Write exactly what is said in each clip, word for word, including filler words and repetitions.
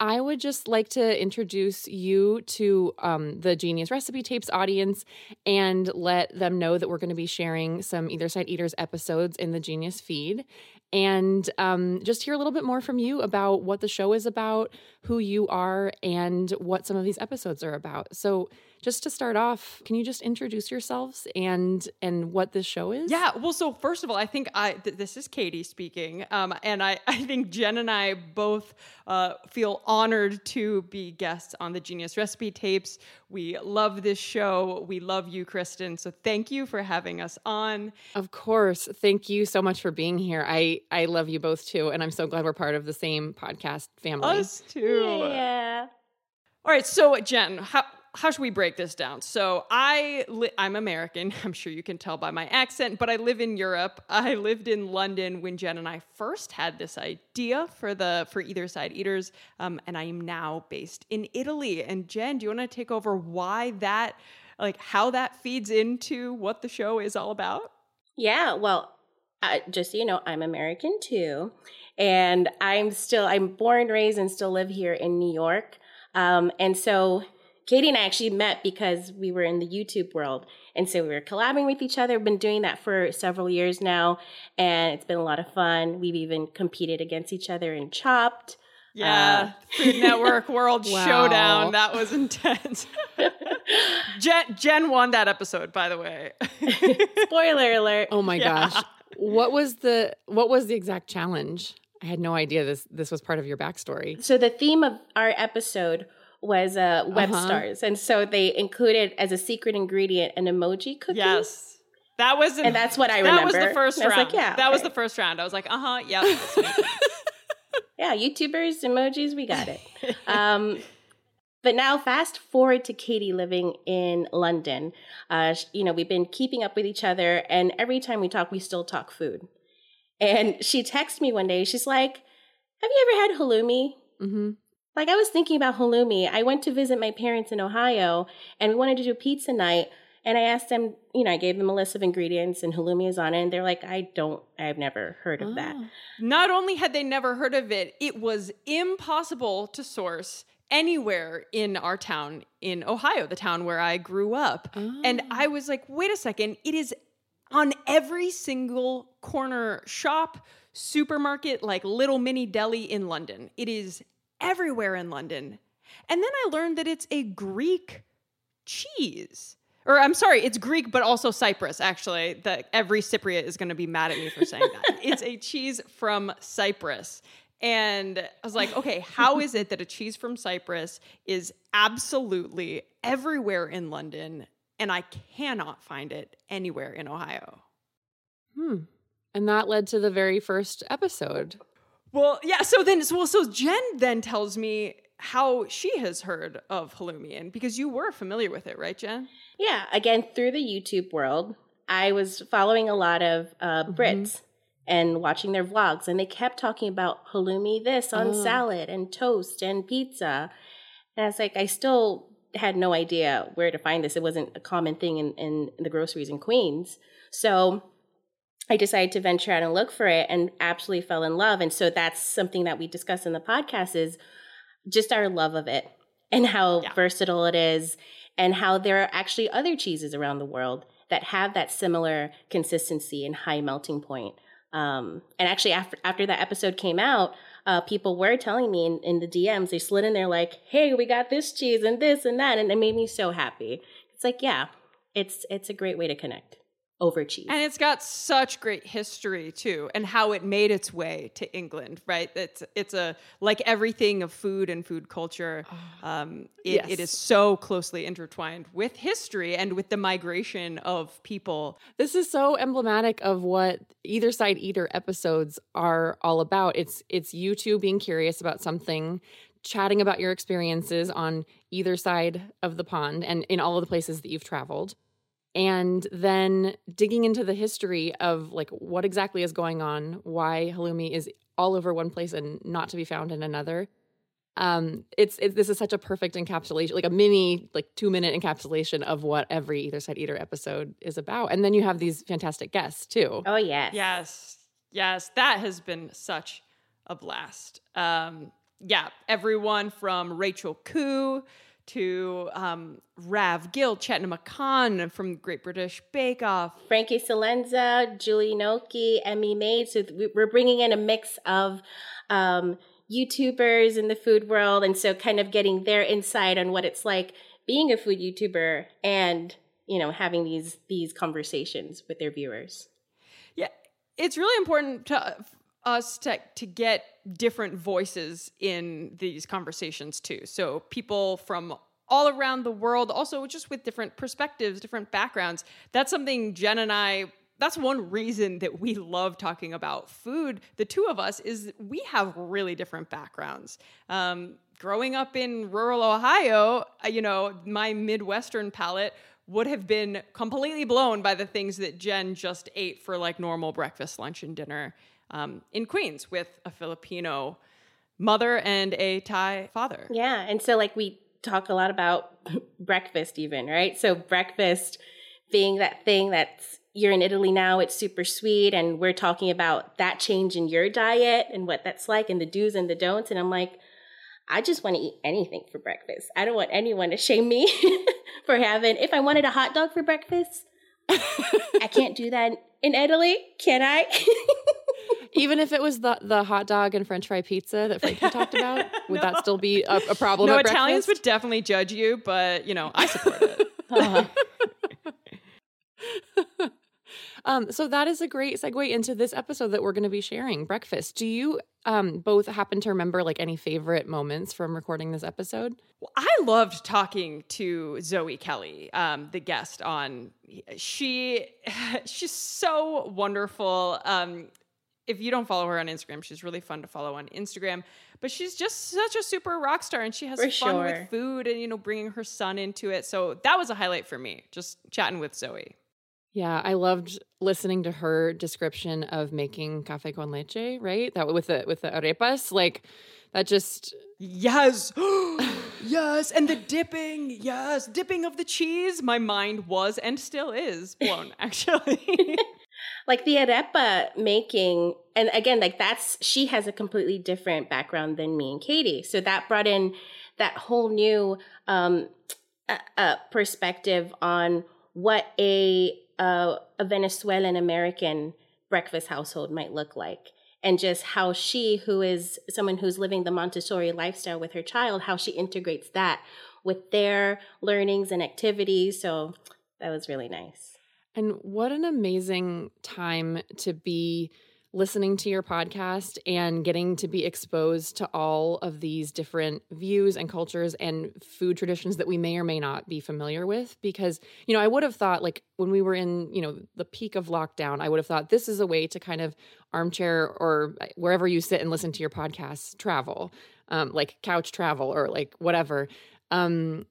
I would just like to introduce you to um, the Genius Recipe Tapes audience and let them know that we're going to be sharing some Either Side Eaters episodes in the Genius feed, and um, just hear a little bit more from you about what the show is about, who you are, and what some of these episodes are about. So just to start off, can you just introduce yourselves and and what this show is? Yeah, well, so first of all, I think I th- this is Katie speaking, um, and I, I think Jen and I both uh, feel honored to be guests on the Genius Recipe Tapes. We love this show. We love you, Kristen. So thank you for having us on. Of course. Thank you so much for being here. I, I love you both, too, and I'm so glad we're part of the same podcast family. Us, too. Yeah. All right, so Jen, how... How should we break this down? So I li- I'm American. I'm sure you can tell by my accent, but I live in Europe. I lived in London when Jen and I first had this idea for the for Either Side Eaters, um, and I am now based in Italy. And Jen, do you want to take over why that, like how that feeds into what the show is all about? Yeah, well, I, just so you know, I'm American too, and I'm still I'm born, raised, and still live here in New York, um, and so. Katie and I actually met because we were in the YouTube world, and so we were collabing with each other. We've been doing that for several years now, and it's been a lot of fun. We've even competed against each other in Chopped. Yeah, uh, Food Network World wow. Showdown. That was intense. Jen, Jen won that episode, by the way. Spoiler alert. Oh my yeah. gosh. What was the what was the exact challenge? I had no idea this this was part of your backstory. So the theme of our episode was uh, web uh-huh. stars. And so they included as a secret ingredient an emoji cookie. Yes. That was an, and that's what I remember. That was the first round. I was like, yeah, that okay. was the first round. I was like, uh-huh, yeah. yeah, YouTubers, emojis, we got it. Um, but now fast forward to Katie living in London. Uh, you know, we've been keeping up with each other, and every time we talk, we still talk food. And she texted me one day. She's like, have you ever had halloumi? Mm-hmm. Like, I was thinking about halloumi. I went to visit my parents in Ohio, and we wanted to do pizza night. And I asked them, you know, I gave them a list of ingredients, and halloumi is on it. And they're like, I don't, I've never heard of oh. that. Not only had they never heard of it, it was impossible to source anywhere in our town in Ohio, the town where I grew up. Oh. And I was like, wait a second, it is on every single corner shop, supermarket, like little mini deli in London. It is everywhere in London. And then I learned that it's a Greek cheese. Or I'm sorry, it's Greek, but also Cyprus, actually. That every Cypriot is going to be mad at me for saying that. It's a cheese from Cyprus. And I was like, okay, how is it that a cheese from Cyprus is absolutely everywhere in London, and I cannot find it anywhere in Ohio? Hmm. And that led to the very first episode. Well, yeah, so then, well, so Jen then tells me how she has heard of halloumi, and because you were familiar with it, right, Jen? Yeah, again, through the YouTube world, I was following a lot of uh, Brits mm-hmm. and watching their vlogs, and they kept talking about halloumi this on oh. salad and toast and pizza, and I was like, I still had no idea where to find this. It wasn't a common thing in, in the groceries in Queens, so I decided to venture out and look for it and absolutely fell in love. And so that's something that we discuss in the podcast is just our love of it and how yeah. versatile it is and how there are actually other cheeses around the world that have that similar consistency and high melting point. Um, and actually, after after that episode came out, uh, people were telling me in, in the D Ms, they slid in there like, hey, we got this cheese and this and that. And it made me so happy. It's like, yeah, it's it's a great way to connect over cheese. And it's got such great history too, and how it made its way to England, right? It's it's a like everything of food and food culture. Um, it, yes. it is so closely intertwined with history and with the migration of people. This is so emblematic of what Either Side Eater episodes are all about. It's it's you two being curious about something, chatting about your experiences on either side of the pond and in all of the places that you've traveled. And then digging into the history of like what exactly is going on, why halloumi is all over one place and not to be found in another. Um, it's it, this is such a perfect encapsulation, like a mini like two minute encapsulation of what every Either Side Eater episode is about. And then you have these fantastic guests too. Oh yes, yes, yes. That has been such a blast. Um, yeah, everyone from Rachel Koo to um, Rav Gill, Chetna Makan from Great British Bake Off, Frankie Celenza, Julie Nolke, Emmy Made. So th- we're bringing in a mix of um, YouTubers in the food world, and so kind of getting their insight on what it's like being a food YouTuber and, you know, having these these conversations with their viewers. Yeah, it's really important to us to, to get different voices in these conversations too. So people from all around the world, also just with different perspectives, different backgrounds. That's something Jen and I, that's one reason that we love talking about food. The two of us is we have really different backgrounds. Um, growing up in rural Ohio, you know, my Midwestern palate would have been completely blown by the things that Jen just ate for like normal breakfast, lunch, and dinner. Um, in Queens with a Filipino mother and a Thai father. Yeah. And so like we talk a lot about breakfast even, right? So breakfast being that thing that's you're in Italy now, it's super sweet. And we're talking about that change in your diet and what that's like and the do's and the don'ts. And I'm like, I just want to eat anything for breakfast. I don't want anyone to shame me for having, if I wanted a hot dog for breakfast, I can't do that in Italy, can I? Even if it was the, the hot dog and french fry pizza that Frankie talked about, would no. that still be a, a problem no, at breakfast? No, Italians would definitely judge you, but, you know, I support it. Uh-huh. um, so that is a great segue into this episode that we're going to be sharing, breakfast. Do you um, both happen to remember, like, any favorite moments from recording this episode? Well, I loved talking to Zoe Kelly, um, the guest on. She, she's so wonderful. Um If you don't follow her on Instagram, she's really fun to follow on Instagram. But she's just such a super rock star, and she has for fun sure. with food and, you know, bringing her son into it. So that was a highlight for me, just chatting with Zoe. Yeah, I loved listening to her description of making cafe con leche, right? That with the with the arepas, like that just yes, yes, and the dipping, yes, dipping of the cheese. My mind was and still is blown, actually. Like the arepa making, and again, like that's, she has a completely different background than me and Katie. So that brought in that whole new um, uh, uh, perspective on what a, uh, a Venezuelan American breakfast household might look like. And just how she, who is someone who's living the Montessori lifestyle with her child, how she integrates that with their learnings and activities. So that was really nice. And what an amazing time to be listening to your podcast and getting to be exposed to all of these different views and cultures and food traditions that we may or may not be familiar with. Because, you know, I would have thought like when we were in, you know, the peak of lockdown, I would have thought this is a way to kind of armchair or wherever you sit and listen to your podcast travel, um, like couch travel or like whatever. Um,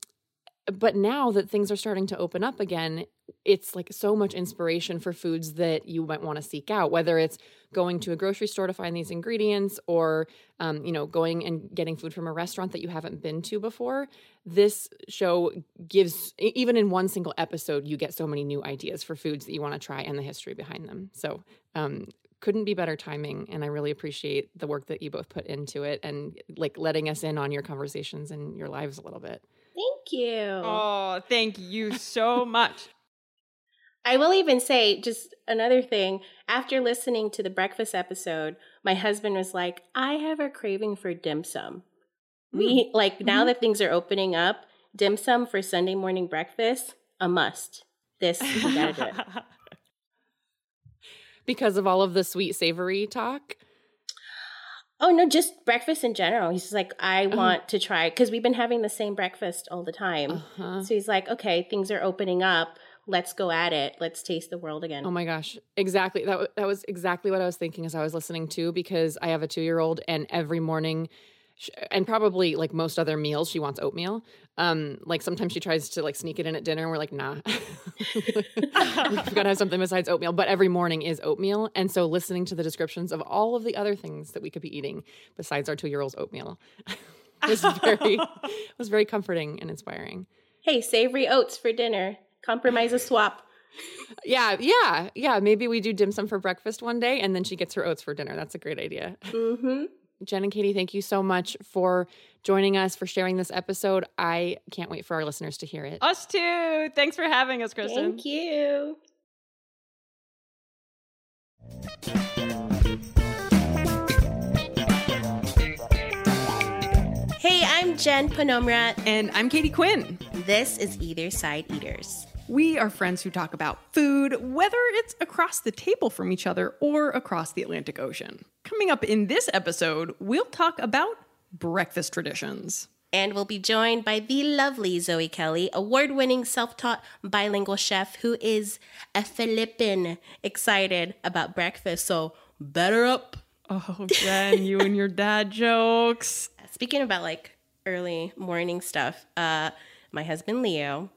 but now that things are starting to open up again, it's like so much inspiration for foods that you might want to seek out, whether it's going to a grocery store to find these ingredients or, um, you know, going and getting food from a restaurant that you haven't been to before. This show gives, even in one single episode, you get so many new ideas for foods that you want to try and the history behind them. So um, couldn't be better timing. And I really appreciate the work that you both put into it and like letting us in on your conversations and your lives a little bit. Thank you. Oh, thank you so much. I will even say just another thing. After listening to the breakfast episode, my husband was like, I have a craving for dim sum. Mm. We like now mm-hmm. that things are opening up, dim sum for Sunday morning breakfast, a must. this. You gotta do it. Because of all of the sweet savory talk? Oh, no, just breakfast in general. He's just like, I want oh. to try. Because we've been having the same breakfast all the time. Uh-huh. So he's like, okay, things are opening up. Let's go at it. Let's taste the world again. Oh, my gosh. Exactly. That w- that was exactly what I was thinking as I was listening to, because I have a two-year-old, and every morning – and probably like most other meals, she wants oatmeal. Um, like sometimes she tries to like sneak it in at dinner, and we're like, nah, we've got to have something besides oatmeal. But every morning is oatmeal. And so listening to the descriptions of all of the other things that we could be eating besides our two-year-old's oatmeal was very was very comforting and inspiring. Hey, savory oats for dinner. Compromise a swap. Yeah, yeah, yeah. Maybe we do dim sum for breakfast one day, and then she gets her oats for dinner. That's a great idea. Mm-hmm. Jen and Katie, thank you so much for joining us, for sharing this episode. I can't wait for our listeners to hear it. Us too. Thanks for having us, Kristen. Thank you. Hey, I'm Jen Ponomrat. And I'm Katie Quinn. This is Either Side Eaters. We are friends who talk about food, whether it's across the table from each other or across the Atlantic Ocean. Coming up in this episode, we'll talk about breakfast traditions. And we'll be joined by the lovely Zoe Kelly, award-winning self-taught bilingual chef who is a Philippine, excited about breakfast. So better up. Oh, Jen, you and your dad jokes. Speaking about like early morning stuff, uh, my husband Leo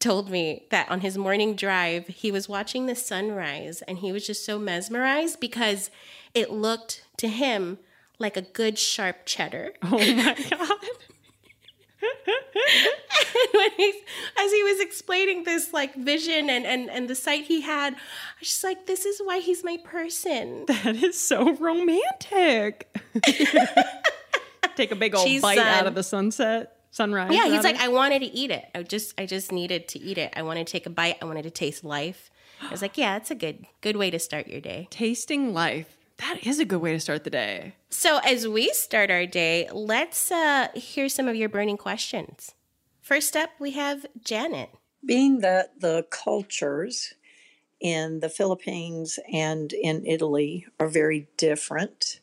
told me that on his morning drive, he was watching the sunrise, and he was just so mesmerized because it looked to him like a good sharp cheddar. Oh my God. And when he, as he was explaining this like vision and, and, and the sight he had, I was just like, this is why he's my person. That is so romantic. Take a big old Jeez, bite son. out of the sunset. Sunrise. Yeah, he's like, it. I wanted to eat it. I just, I just needed to eat it. I wanted to take a bite. I wanted to taste life. I was like, yeah, that's a good, good way to start your day. Tasting life. That is a good way to start the day. So as we start our day, let's uh, hear some of your burning questions. First up, we have Janet. Being that the cultures in the Philippines and in Italy are very different,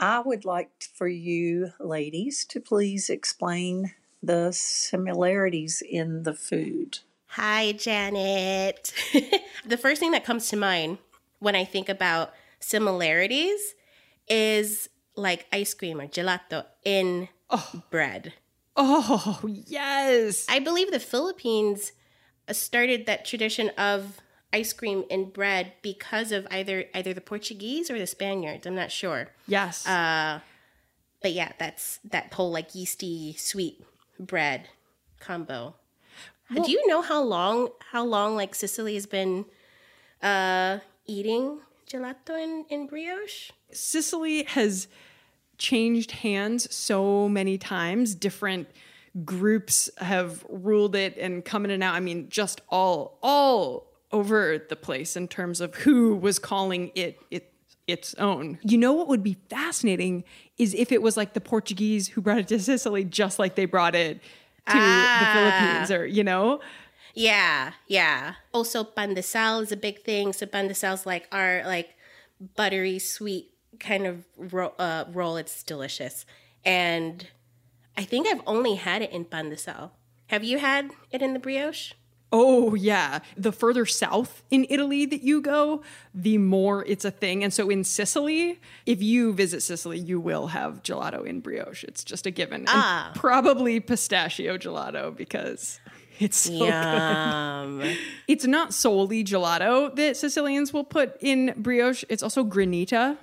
I would like for you ladies to please explain the similarities in the food. Hi, Janet. The first thing that comes to mind when I think about similarities is like ice cream or gelato in oh. bread. Oh, yes. I believe the Philippines started that tradition of ice cream and bread because of either either the Portuguese or the Spaniards. I'm not sure. Yes. Uh, but yeah, that's that whole like yeasty sweet bread combo. Well, do you know how long how long like Sicily has been uh, eating gelato and, and brioche? Sicily has changed hands so many times. Different groups have ruled it and come in and out. I mean, just all all. over the place in terms of who was calling it, it its own. You know what would be fascinating is if it was like the Portuguese who brought it to Sicily, just like they brought it to ah. the Philippines, or, you know? Yeah, yeah. Also, pan de sal is a big thing. So pan de sal's like our like buttery, sweet kind of ro- uh, roll. It's delicious. And I think I've only had it in pan de sal. Have you had it in the brioche? Oh, yeah. The further south in Italy that you go, the more it's a thing. And so in Sicily, if you visit Sicily, you will have gelato in brioche. It's just a given. Ah. And probably pistachio gelato because it's so Yum. good. It's not solely gelato that Sicilians will put in brioche. It's also granita.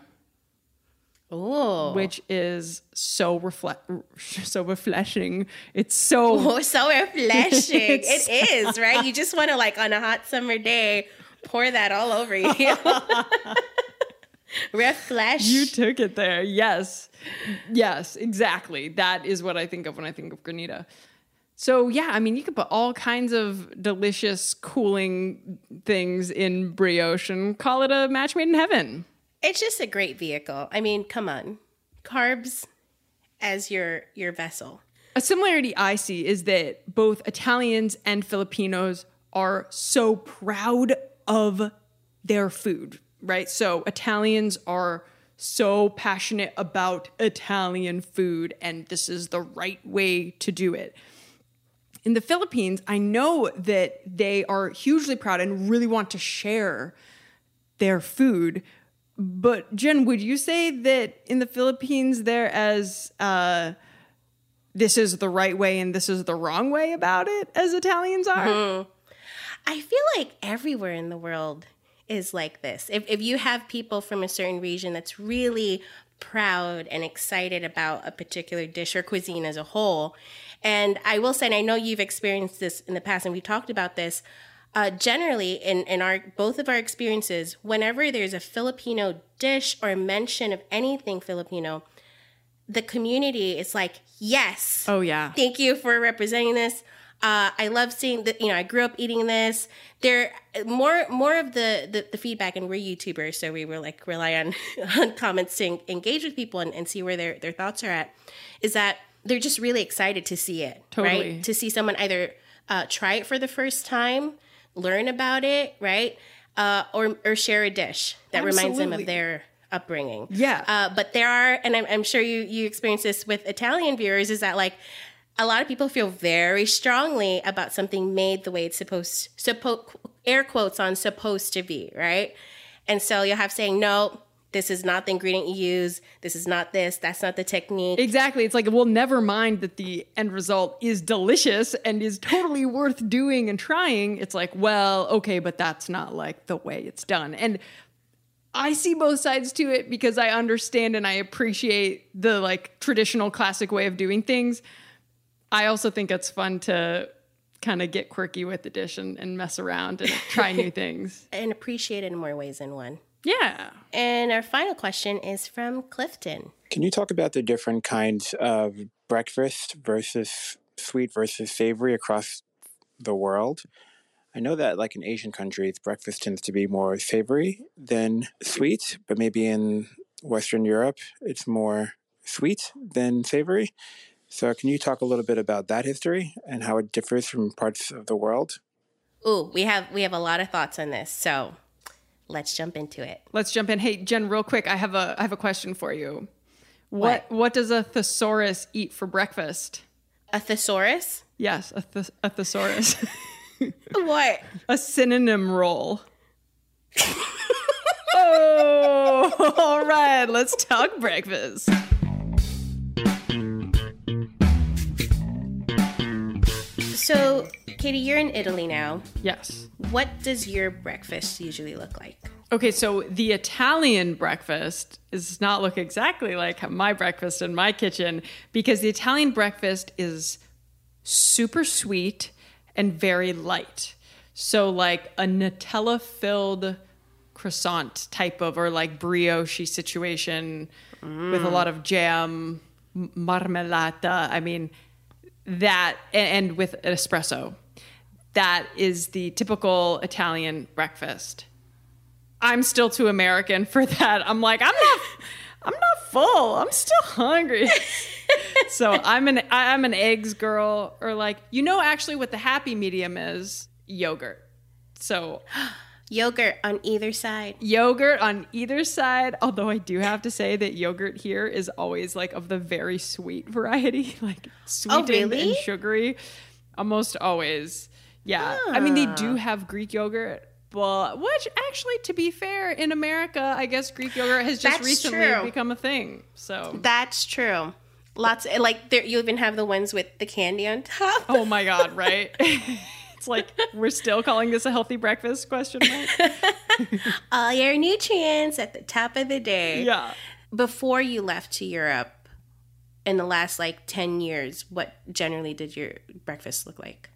Oh. Which is so refle- so refreshing. It's so... Oh, so refreshing. It is, right? You just want to, like, on a hot summer day, pour that all over you. Refresh. You took it there. Yes. Yes, exactly. That is what I think of when I think of granita. So, yeah, I mean, you could put all kinds of delicious cooling things in brioche and call it a match made in heaven. It's just a great vehicle. I mean, come on. Carbs as your your vessel. A similarity I see is that both Italians and Filipinos are so proud of their food, right? So Italians are so passionate about Italian food, and this is the right way to do it. In the Philippines, I know that they are hugely proud and really want to share their food. But Jen, would you say that in the Philippines they're as uh, this is the right way and this is the wrong way about it as Italians are? Mm-hmm. I feel like everywhere in the world is like this. If, if you have people from a certain region that's really proud and excited about a particular dish or cuisine as a whole. And I will say, and I know you've experienced this in the past, and we talked about this, uh, generally in, in our both of our experiences, whenever there's a Filipino dish or mention of anything Filipino, the community is like, yes. Oh, yeah. Thank you for representing this. Uh, I love seeing that, you know, I grew up eating this. There more more of the, the, the feedback, and we're YouTubers, so we were like rely on, on comments to engage with people and, and see where their, their thoughts are at, is that they're just really excited to see it, totally. Right? To see someone either uh, try it for the first time, learn about it, right? Uh, or or share a dish that Absolutely. Reminds them of their upbringing. Yeah. Uh, but there are, and I'm, I'm sure you, you experience this with Italian viewers, is that like a lot of people feel very strongly about something made the way it's supposed, suppo- air quotes on supposed to be, right? And so you'll have saying, no, this is not the ingredient you use. This is not this. That's not the technique. Exactly. It's like, well, never mind that the end result is delicious and is totally worth doing and trying. It's like, well, okay, but that's not like the way it's done. And I see both sides to it because I understand and I appreciate the like traditional classic way of doing things. I also think it's fun to kind of get quirky with the dish and, and mess around and try new things. And appreciate it in more ways than one. Yeah. And our final question is from Clifton. Can you talk about the different kinds of breakfast versus sweet versus savory across the world? I know that like in Asian countries, breakfast tends to be more savory than sweet, but maybe in Western Europe, it's more sweet than savory. So can you talk a little bit about that history and how it differs from parts of the world? Ooh, we have we have a lot of thoughts on this, so... Let's jump into it. Let's jump in. Hey, Jen, real quick, I have a I have a question for you. What What, what does a thesaurus eat for breakfast? A thesaurus? Yes, a, th- a thesaurus. What? A synonym roll. Oh, all right. Let's talk breakfast. So... Katie, you're in Italy now. Yes. What does your breakfast usually look like? Okay, so the Italian breakfast does not look exactly like my breakfast in my kitchen because the Italian breakfast is super sweet and very light. So like a Nutella-filled croissant type of or like brioche situation mm. with a lot of jam, marmalata, I mean that, and with an espresso. That is the typical Italian breakfast. I'm still too American for that. I'm like, I'm not, I'm not full. I'm still hungry. So I'm an, I'm an eggs girl, or like, you know, actually what the happy medium is, yogurt. So yogurt on either side, yogurt on either side. Although I do have to say that yogurt here is always like of the very sweet variety, like sweet oh, really? and sugary almost always. Yeah. Ah. I mean, they do have Greek yogurt, but which actually, to be fair, in America, I guess Greek yogurt has just That's recently true. become a thing. So That's true. Lots of, like there, you even have the ones with the candy on top. Oh my God, right? It's like we're still calling this a healthy breakfast question mark. All your nutrients at the top of the day. Yeah. Before you left to Europe in the last like ten years, what generally did your breakfast look like?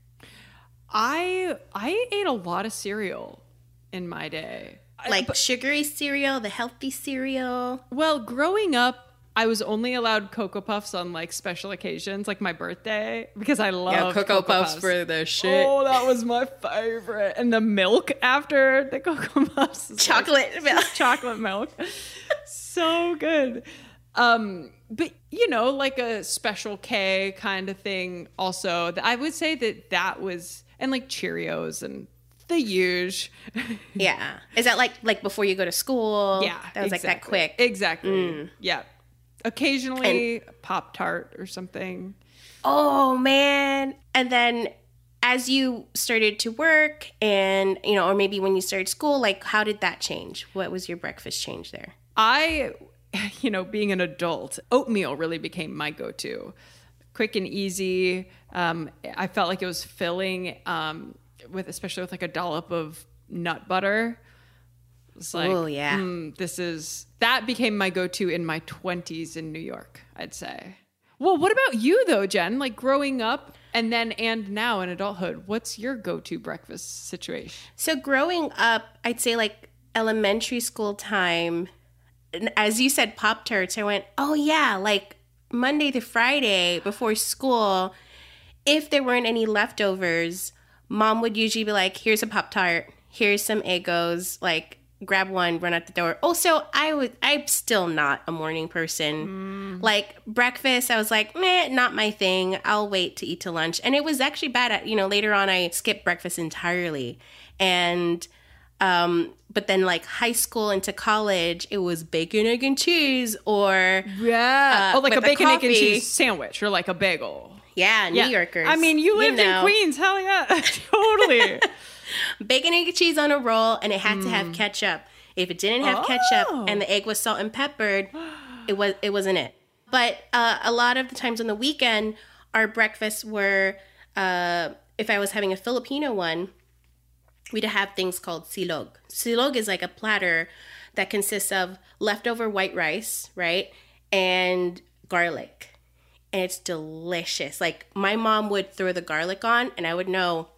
I I ate a lot of cereal in my day. Like I, but, sugary cereal, the healthy cereal. Well, growing up, I was only allowed Cocoa Puffs on like special occasions, like my birthday, because I loved yeah, Cocoa, Cocoa Puffs. Puffs for the shit. Oh, that was my favorite. And the milk after the Cocoa Puffs. Chocolate like, milk. Chocolate milk. So good. Um, but, you know, like a Special K kind of thing also. I would say that that was... And like Cheerios and the huge. Yeah. Is that like like before you go to school? Yeah. That was exactly. like that quick. Exactly. Mm. Yeah. Occasionally and, Pop Tart or something. Oh, man. And then as you started to work and, you know, or maybe when you started school, like how did that change? What was your breakfast change there? I, you know, being an adult, oatmeal really became my go-to. Quick and easy. Um, I felt like it was filling um, with, especially with like a dollop of nut butter. It's like, oh yeah, mm, this is, that became my go-to in my twenties in New York, I'd say. Well, what about you though, Jen? Like growing up and then, and now in adulthood, what's your go-to breakfast situation? So growing up, I'd say like elementary school time, as you said, Pop Tarts, I went, oh yeah, like Monday to Friday before school, if there weren't any leftovers, mom would usually be like, here's a Pop Tart, here's some Eggos, like grab one, run out the door. Also, I was, I'm still not a morning person. Mm. Like breakfast, I was like, meh, not my thing. I'll wait to eat to lunch. And it was actually bad at, you know, later on I skipped breakfast entirely. And Um, but then like high school into college, it was bacon, egg, and cheese or... Yeah. Uh, oh, like a bacon, a egg, and cheese sandwich or like a bagel. Yeah, New yeah. Yorkers. I mean, you lived you know. in Queens. Hell yeah. Totally. Bacon, egg, and cheese on a roll, and it had mm. to have ketchup. If it didn't have oh. ketchup and the egg was salt and peppered, it, was, it wasn't it. But uh, a lot of the times on the weekend, our breakfasts were, uh, if I was having a Filipino one, we'd have things called silog. Silog is like a platter that consists of leftover white rice, right, and garlic. And it's delicious. Like, my mom would throw the garlic on, and I would know,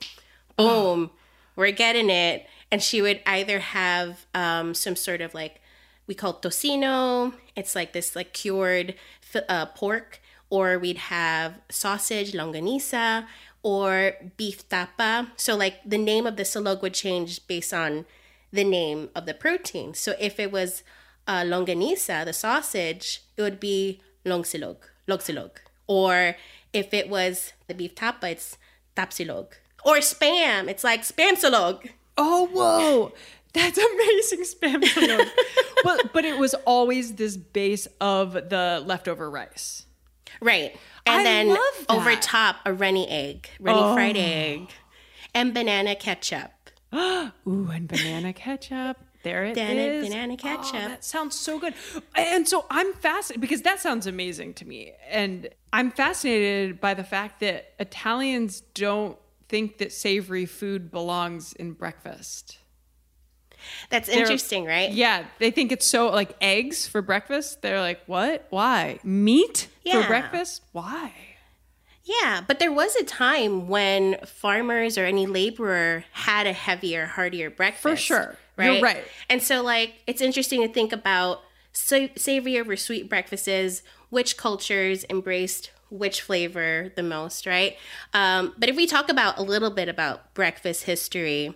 boom, oh. we're getting it. And she would either have um, some sort of, like, we call it tocino. It's like this, like, cured uh, pork. Or we'd have sausage, longanisa, or beef tapa. So like the name of the silog would change based on the name of the protein. So if it was uh, longanisa, the sausage, it would be long silog, long silog. Or if it was the beef tapa, it's tapsilog. Or spam, it's like spamsilog. Oh, whoa. That's amazing, spamsilog. but, but it was always this base of the leftover rice. Right. And I then over top, a runny egg, runny oh. fried egg, and banana ketchup. Ooh, and banana ketchup. There it banana, is. Banana ketchup. Oh, that sounds so good. And so I'm fascinated because that sounds amazing to me. And I'm fascinated by the fact that Italians don't think that savory food belongs in breakfast. That's interesting, they're, right? Yeah. They think it's so like eggs for breakfast. They're like, what? Why? Meat yeah. for breakfast? Why? Yeah. But there was a time when farmers or any laborer had a heavier, heartier breakfast. For sure. Right? You're right. And so like, it's interesting to think about so- savory over sweet breakfasts, which cultures embraced which flavor the most, right? Um, but if we talk about a little bit about breakfast history,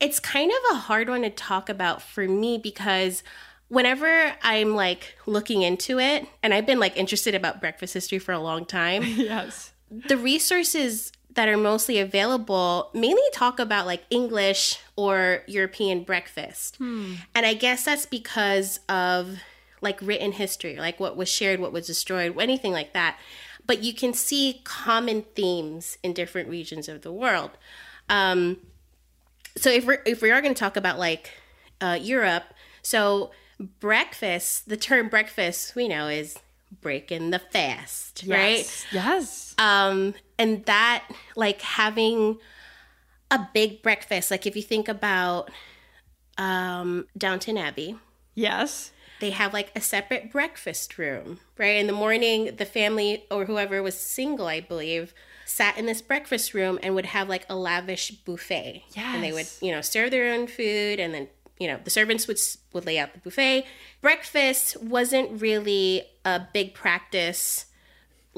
it's kind of a hard one to talk about for me because whenever I'm like looking into it, and I've been like interested about breakfast history for a long time. Yes. The resources that are mostly available mainly talk about like English or European breakfast. Hmm. And I guess that's because of like written history, like what was shared, what was destroyed, anything like that. But you can see common themes in different regions of the world. Um, So if we're, if we are going to talk about like uh, Europe, so breakfast, the term breakfast we know is breaking the fast, yes, right? Yes. Um, and that like having a big breakfast, like if you think about um, Downton Abbey. Yes. They have like a separate breakfast room, right? In the morning, the family or whoever was single, I believe, sat in this breakfast room and would have like a lavish buffet. Yes. And they would, you know, serve their own food and then, you know, the servants would would lay out the buffet. Breakfast wasn't really a big practice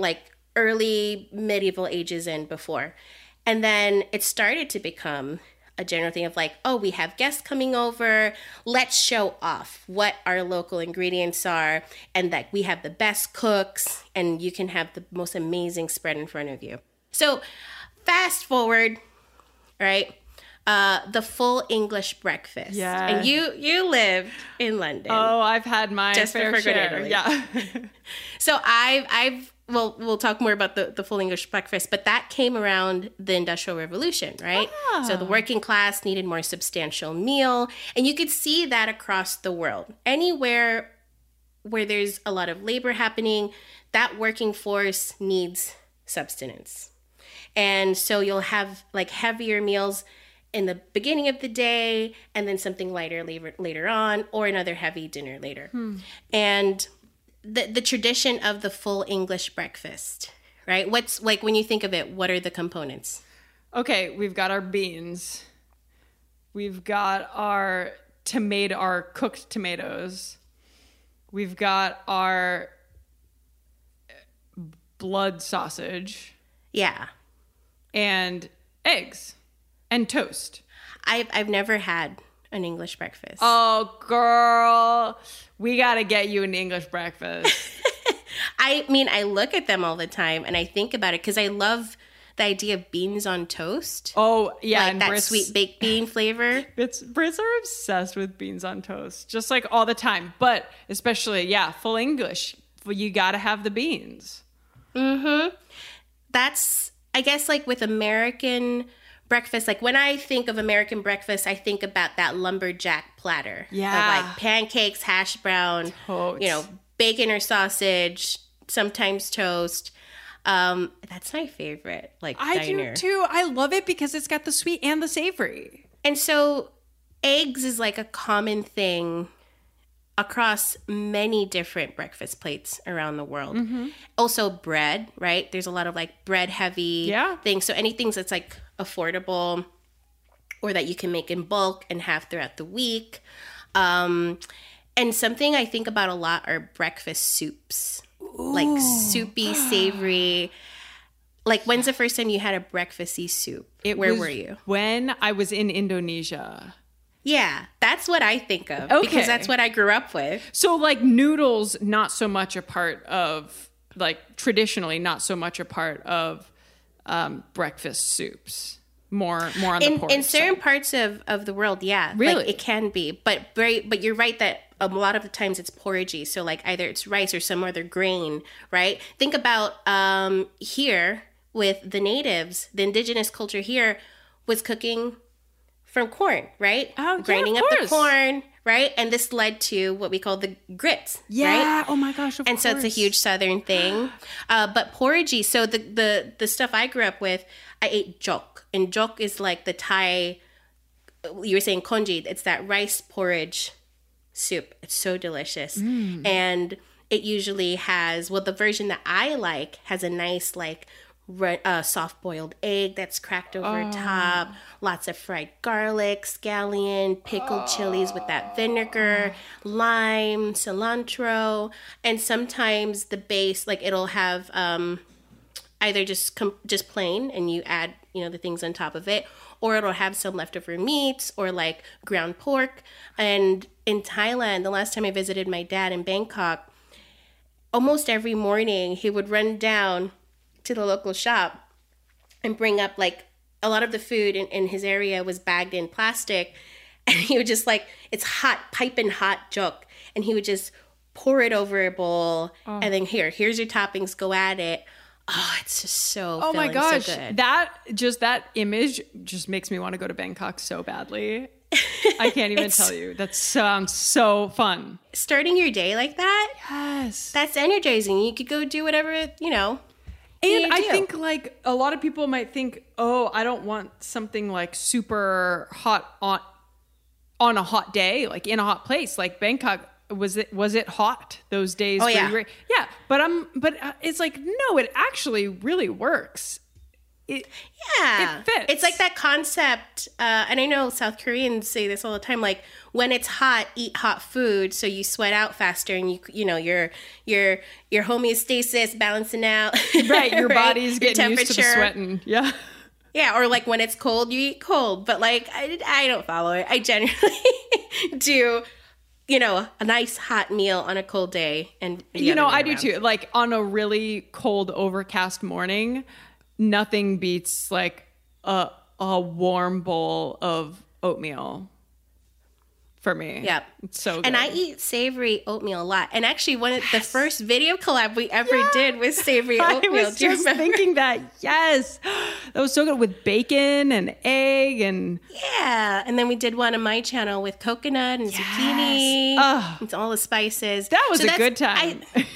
like early medieval ages and before. And then it started to become a general thing of like, oh, we have guests coming over. Let's show off what our local ingredients are and that we have the best cooks and you can have the most amazing spread in front of you. So fast forward, right? uh, the full English breakfast. Yeah. And you you lived in London. Oh, I've had my just fair share. Italy. Yeah. So I've I've well we'll talk more about the, the full English breakfast, but that came around the Industrial Revolution, right? Ah. So the working class needed more substantial meal, and you could see that across the world. Anywhere where there's a lot of labor happening, that working force needs substance. And so you'll have like heavier meals in the beginning of the day and then something lighter later, later on, or another heavy dinner later. Hmm. And the the tradition of the full English breakfast, right? What's like when you think of it, what are the components? Okay, we've got our beans. We've got our tomato, our cooked tomatoes. We've got our blood sausage. Yeah. And eggs and toast. I've I've never had an English breakfast. Oh, girl. We got to get you an English breakfast. I mean, I look at them all the time and I think about it because I love the idea of beans on toast. Oh, yeah. Like and that sweet baked bean flavor. It's, Brits are obsessed with beans on toast, just like all the time. But especially, yeah, full English. You got to have the beans. Mm-hmm. That's, I guess, like with American breakfast, like when I think of American breakfast, I think about that lumberjack platter. Yeah. Of like pancakes, hash brown, toast. You know, bacon or sausage, sometimes toast. Um, that's my favorite. Like I diner. do too. I love it because it's got the sweet and the savory. And so eggs is like a common thing across many different breakfast plates around the world. Mm-hmm. Also bread, right? There's a lot of like bread heavy yeah. things. So anything that's like affordable or that you can make in bulk and have throughout the week. Um, and something I think about a lot are breakfast soups. Ooh. Like soupy, savory. Like when's the first time you had a breakfasty soup? It Where was were you? When I was in Indonesia. Yeah, that's what I think of okay. because that's what I grew up with. So like noodles, not so much a part of, like traditionally not so much a part of um, breakfast soups. More more on the porridge. In certain side. parts of, of the world, yeah. Really? Like it can be. But but you're right that a lot of the times it's porridgey. So like either it's rice or some other grain, right? Think about um, here with the natives, the indigenous culture here was cooking from corn, right? Oh, grinding yeah, of up course. the corn, right? And this led to what we call the grits, yeah. right? Yeah, oh my gosh, of and course. And so it's a huge southern thing. Uh, but porridgey, so the, the, the stuff I grew up with, I ate jok. And jok is like the Thai, you were saying congee, it's that rice porridge soup. It's so delicious. Mm. And it usually has, well, the version that I like has a nice like, Uh, soft-boiled egg that's cracked over oh. top, lots of fried garlic, scallion, pickled oh. chilies with that vinegar, lime, cilantro, and sometimes the base, like it'll have um, either just com- just plain and you add, you know, the things on top of it, or it'll have some leftover meats or like ground pork. And in Thailand, the last time I visited my dad in Bangkok, almost every morning he would run down to the local shop and bring up like a lot of the food in, in his area was bagged in plastic, and he would just like it's hot piping hot jok, and he would just pour it over a bowl oh. and then here here's your toppings, go at it. Oh, it's just so oh my gosh so good. That just that image just makes me want to go to Bangkok so badly. I can't even tell you. That sounds so fun. Starting your day like that, yes, that's energizing. You could go do whatever, you know. And I think like a lot of people might think, oh, I don't want something like super hot on on a hot day, like in a hot place, like Bangkok. Was it was it hot those days? Oh yeah, you were, yeah. But um, but it's like no, it actually really works. It, yeah, it fits. It's like that concept, uh, and I know South Koreans say this all the time. Like when it's hot, eat hot food so you sweat out faster, and you you know your your your homeostasis balancing out. Right, your right? body's getting your used to the sweating. Yeah, yeah. Or like when it's cold, you eat cold. But like I, I don't follow it. I generally do. You know, a nice hot meal on a cold day, and you know I around. do too. Like on a really cold, overcast morning. Nothing beats like a a warm bowl of oatmeal for me. Yep. It's so good. And I eat savory oatmeal a lot. And actually, one of yes. the first video collab we ever yeah. did was savory oatmeal. I was Do you just remember? thinking that. Yes. That was so good with bacon and egg and... Yeah. And then we did one on my channel with coconut and yes. zucchini. Oh. It's all the spices. That was so a good time. I,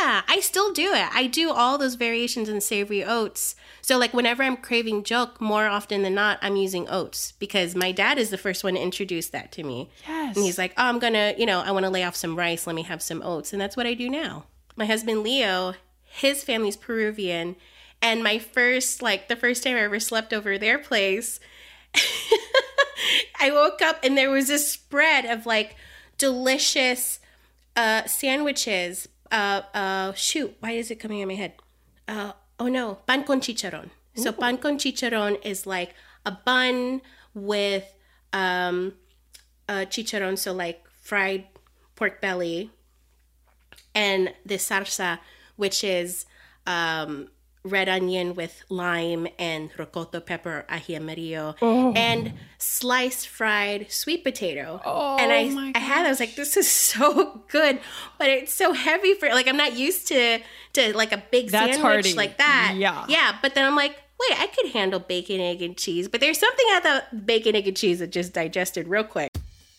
yeah. I still do it. I do all those variations in savory oats. So, like, whenever I'm craving jok, more often than not, I'm using oats because my dad is the first one to introduce that to me. Yes. And he's like, oh, I'm going to, you know, I want to lay off some rice. Let me have some oats. And that's what I do now. My husband, Leo, his family's Peruvian. And my first, like, the first time I ever slept over their place, I woke up and there was this spread of, like, delicious uh, sandwiches. Uh, uh, shoot, why is it coming in my head? Uh Oh, no, pan con chicharron. Ooh. So pan con chicharron is like a bun with um, a chicharron, so like fried pork belly, and the salsa, which is um, red onion with lime and rocoto pepper, ají amarillo, oh. and sliced fried sweet potato. Oh, and I, my I had, I was like, this is so good, but it's so heavy for, like, I'm not used to to like a big That's sandwich hearty. Like that. Yeah. Yeah. But then I'm like, wait, I could handle bacon, egg, and cheese, but there's something at the bacon, egg, and cheese that just digested real quick.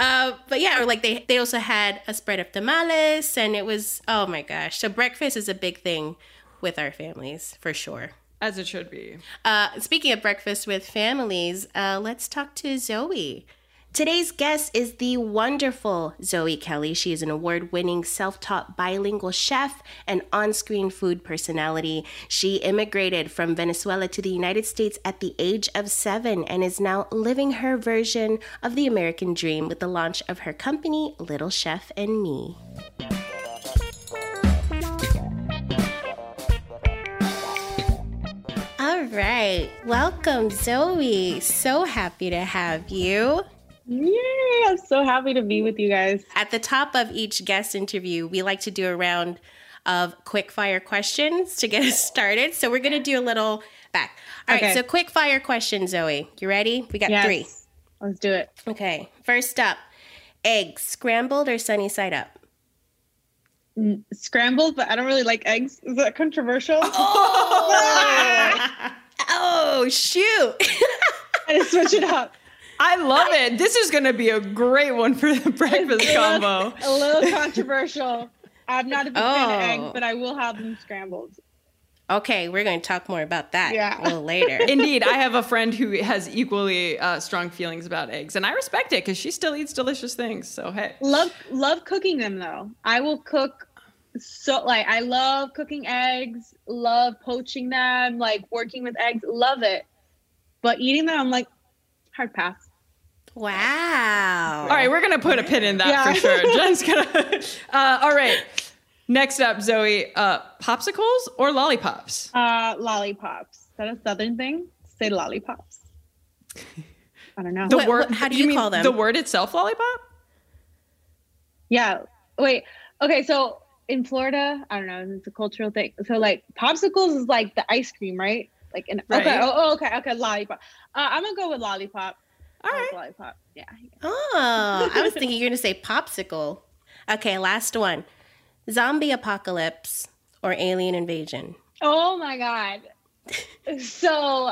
Uh, but yeah, or like they, they also had a spread of tamales, and it was, oh my gosh. So breakfast is a big thing with our families, for sure. As it should be. Uh, speaking of breakfast with families, uh, let's talk to Zoe. Today's guest is the wonderful Zoe Kelly. She is an award-winning, self-taught bilingual chef and on-screen food personality. She immigrated from Venezuela to the United States at the age of seven and is now living her version of the American dream with the launch of her company, Little Chef and Me. All right. Welcome, Zoe. So happy to have you. Yay! I'm so happy to be with you guys. At the top of each guest interview, we like to do a round of quick fire questions to get us started. So we're going to do a little back. All okay. right. So quick fire questions, Zoe. You ready? We got yes. three. Let's do it. Okay. First up, eggs, scrambled or sunny side up? Mm, scrambled, but I don't really like eggs. Is that controversial? Oh, oh shoot. I just switch it up. I love it. This is going to be a great one for the breakfast a little, combo. A little controversial. I'm not a big oh. fan of eggs, but I will have them scrambled. Okay, we're going to talk more about that yeah. a little later. Indeed, I have a friend who has equally uh, strong feelings about eggs, and I respect it because she still eats delicious things. So hey, love love cooking them though. I will cook so like I love cooking eggs, love poaching them, like working with eggs, love it. But eating them, I'm like hard pass. Wow. All right, we're going to put a pin in that yeah. for sure. Jen's going to... Uh, all right. Next up, Zoe, uh, popsicles or lollipops? Uh, lollipops. Is that a Southern thing? Say lollipops. I don't know. The what, word, what, how do you, you mean, call them? The word itself, lollipop? Yeah. Wait. Okay, so in Florida, I don't know, it's a cultural thing. So like popsicles is like the ice cream, right? Like an... Right. Okay, oh, oh, okay, okay, lollipop. Uh, I'm going to go with lollipop. All right. Lollipop. Yeah. Oh, I was thinking you're going to say popsicle. Okay, last one. Zombie apocalypse or alien invasion? Oh, my God. So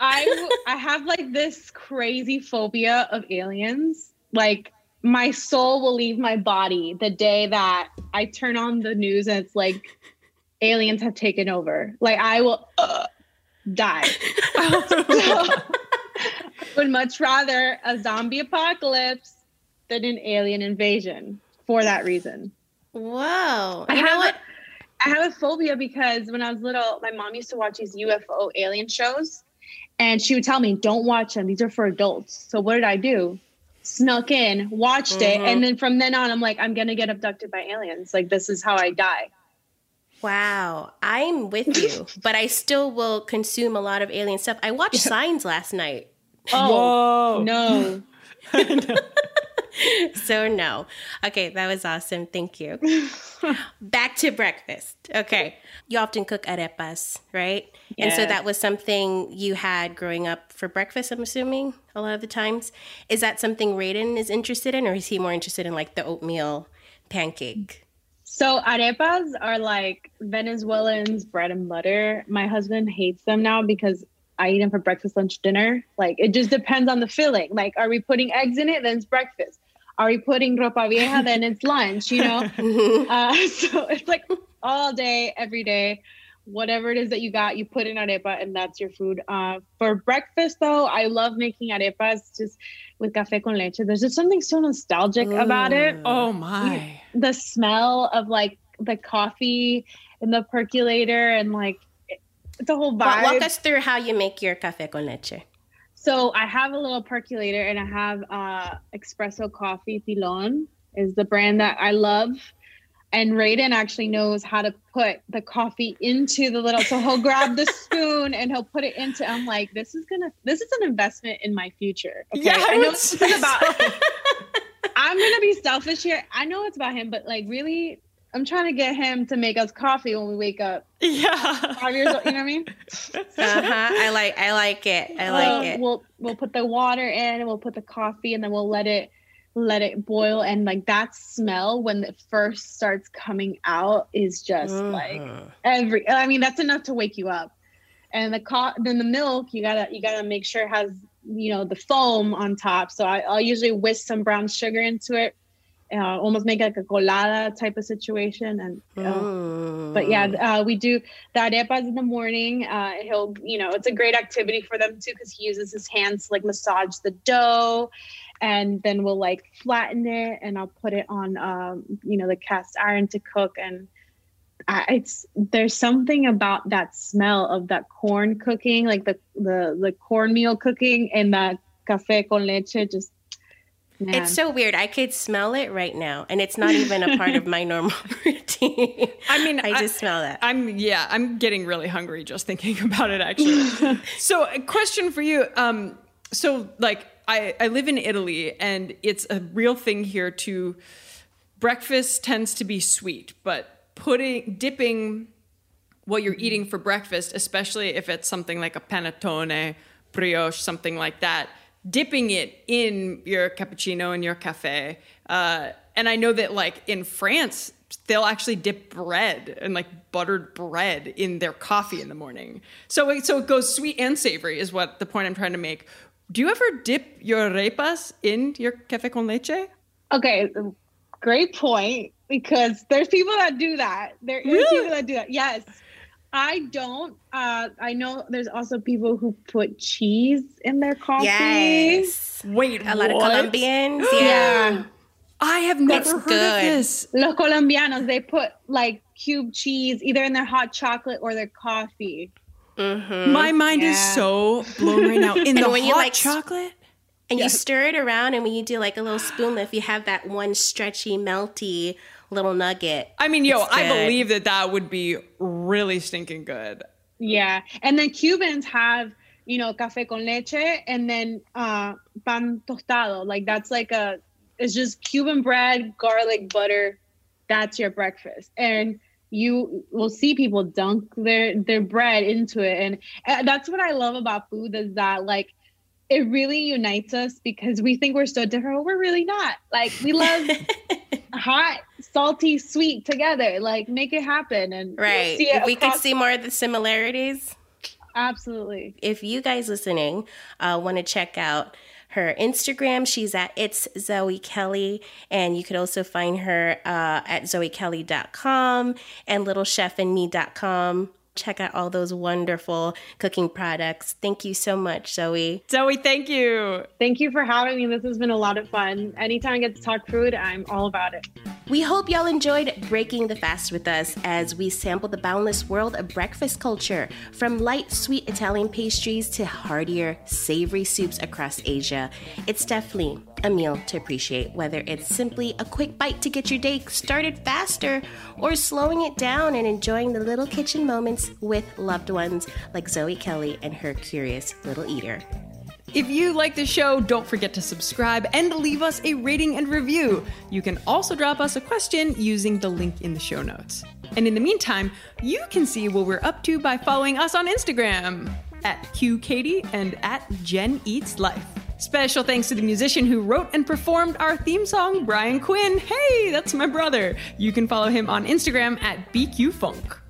I I have like this crazy phobia of aliens. Like my soul will leave my body the day that I turn on the news and it's like aliens have taken over. Like I will uh, die. So, I would much rather a zombie apocalypse than an alien invasion for that reason. Whoa. I have what? I have a phobia because when I was little, my mom used to watch these U F O alien shows and she would tell me, don't watch them. These are for adults. So what did I do? Snuck in, watched mm-hmm. it. And then from then on, I'm like, I'm going to get abducted by aliens. Like, this is how I die. Wow. I'm with you, but I still will consume a lot of alien stuff. I watched Signs last night. Oh, whoa. No. I know. So no. Okay, that was awesome. Thank you. Back to breakfast. Okay. You often cook arepas, right? Yeah. And so that was something you had growing up for breakfast, I'm assuming, a lot of the times. Is that something Raiden is interested in, or is he more interested in like the oatmeal pancake? So arepas are like Venezuelans' bread and butter. My husband hates them now because I eat them for breakfast, lunch, dinner. Like, it just depends on the filling. Like, are we putting eggs in it? Then it's breakfast. Are we putting ropa vieja? Then it's lunch, you know? uh, so it's like all day, every day, whatever it is that you got, you put in arepa and that's your food. Uh, for breakfast though, I love making arepas just with cafe con leche. There's just something so nostalgic Ooh. About it. Oh my. The smell of like the coffee and the percolator and like, the whole vibe. Walk us through how you make your cafe con leche. So I have a little percolator and I have uh, espresso coffee. Pilon is the brand that I love. And Raiden actually knows how to put the coffee into the little, so he'll grab the spoon and he'll put it into, I'm like, this is gonna, this is an investment in my future. Okay? Yeah, I, I know it's about, I'm gonna be selfish here. I know it's about him, but like really, I'm trying to get him to make us coffee when we wake up. Yeah. Five years old, you know what I mean? Uh-huh. I like I like it. I like um, it. We'll we'll put the water in and we'll put the coffee and then we'll let it let it boil, and like that smell when it first starts coming out is just uh. like every I mean that's enough to wake you up. And the co- then the milk, you gotta you gotta make sure it has, you know, the foam on top. So I, I'll usually whisk some brown sugar into it. Uh, almost make like a colada type of situation, and you know, but yeah, uh, we do the arepas in the morning. Uh, he'll, you know, it's a great activity for them too because he uses his hands to like massage the dough, and then we'll like flatten it, and I'll put it on, um, you know, the cast iron to cook. And I, it's there's something about that smell of that corn cooking, like the the the cornmeal cooking, and that cafe con leche just. Yeah. It's so weird. I could smell it right now, and it's not even a part of my normal routine. I mean, I just I, smell that. I'm yeah, I'm getting really hungry just thinking about it. Actually, so a question for you. Um, so like, I I live in Italy, and it's a real thing here too. Breakfast tends to be sweet, but putting dipping what you're eating for breakfast, especially if it's something like a panettone, brioche, something like that. Dipping it in your cappuccino and your cafe. Uh, and I know that, like, in France, they'll actually dip bread and, like, buttered bread in their coffee in the morning. So it, so it goes sweet and savory is what the point I'm trying to make. Do you ever dip your arepas in your cafe con leche? Okay, great point, because there's people that do that. There is really? people that do that, yes. I don't. Uh, I know there's also people who put cheese in their coffee. Yes. Wait, a lot what? Of Colombians. Yeah. I have never That's heard good. Of this. Los Colombianos, they put like cube cheese either in their hot chocolate or their coffee. Mm-hmm. My mind yeah. is so blown right now. In and the when hot you like, chocolate? And yes. you stir it around, and when you do like a little spoon lift, you have that one stretchy, melty little nugget. I mean, yo, I believe that that would be really stinking good. Yeah. And then Cubans have, you know, cafe con leche and then uh, pan tostado. Like that's like a, it's just Cuban bread, garlic, butter. That's your breakfast. And you will see people dunk their, their bread into it. And, and that's what I love about food is that like, it really unites us because we think we're so different. We're really not. Like we love hot, salty, sweet together. Like make it happen. And right. We'll see it we across- could see more of the similarities. Absolutely. If you guys listening uh, want to check out her Instagram, she's at It's Zoe Kelly, and you could also find her uh, at zoe kelly dot com and little chef and me dot com. Check out all those wonderful cooking products. Thank you so much, Zoe. Zoe, thank you. Thank you for having me. This has been a lot of fun. Anytime I get to talk food, I'm all about it. We hope y'all enjoyed breaking the fast with us as we sample the boundless world of breakfast culture, from light, sweet Italian pastries to heartier, savory soups across Asia. It's definitely a meal to appreciate, whether it's simply a quick bite to get your day started faster or slowing it down and enjoying the little kitchen moments with loved ones like Zoe Kelly and her curious little eater. If you like the show, don't forget to subscribe and leave us a rating and review. You can also drop us a question using the link in the show notes. And in the meantime, you can see what we're up to by following us on Instagram at QKatie and at Jen Eats Life. Special thanks to the musician who wrote and performed our theme song, Brian Quinn. Hey, that's my brother. You can follow him on Instagram at B Q Funk.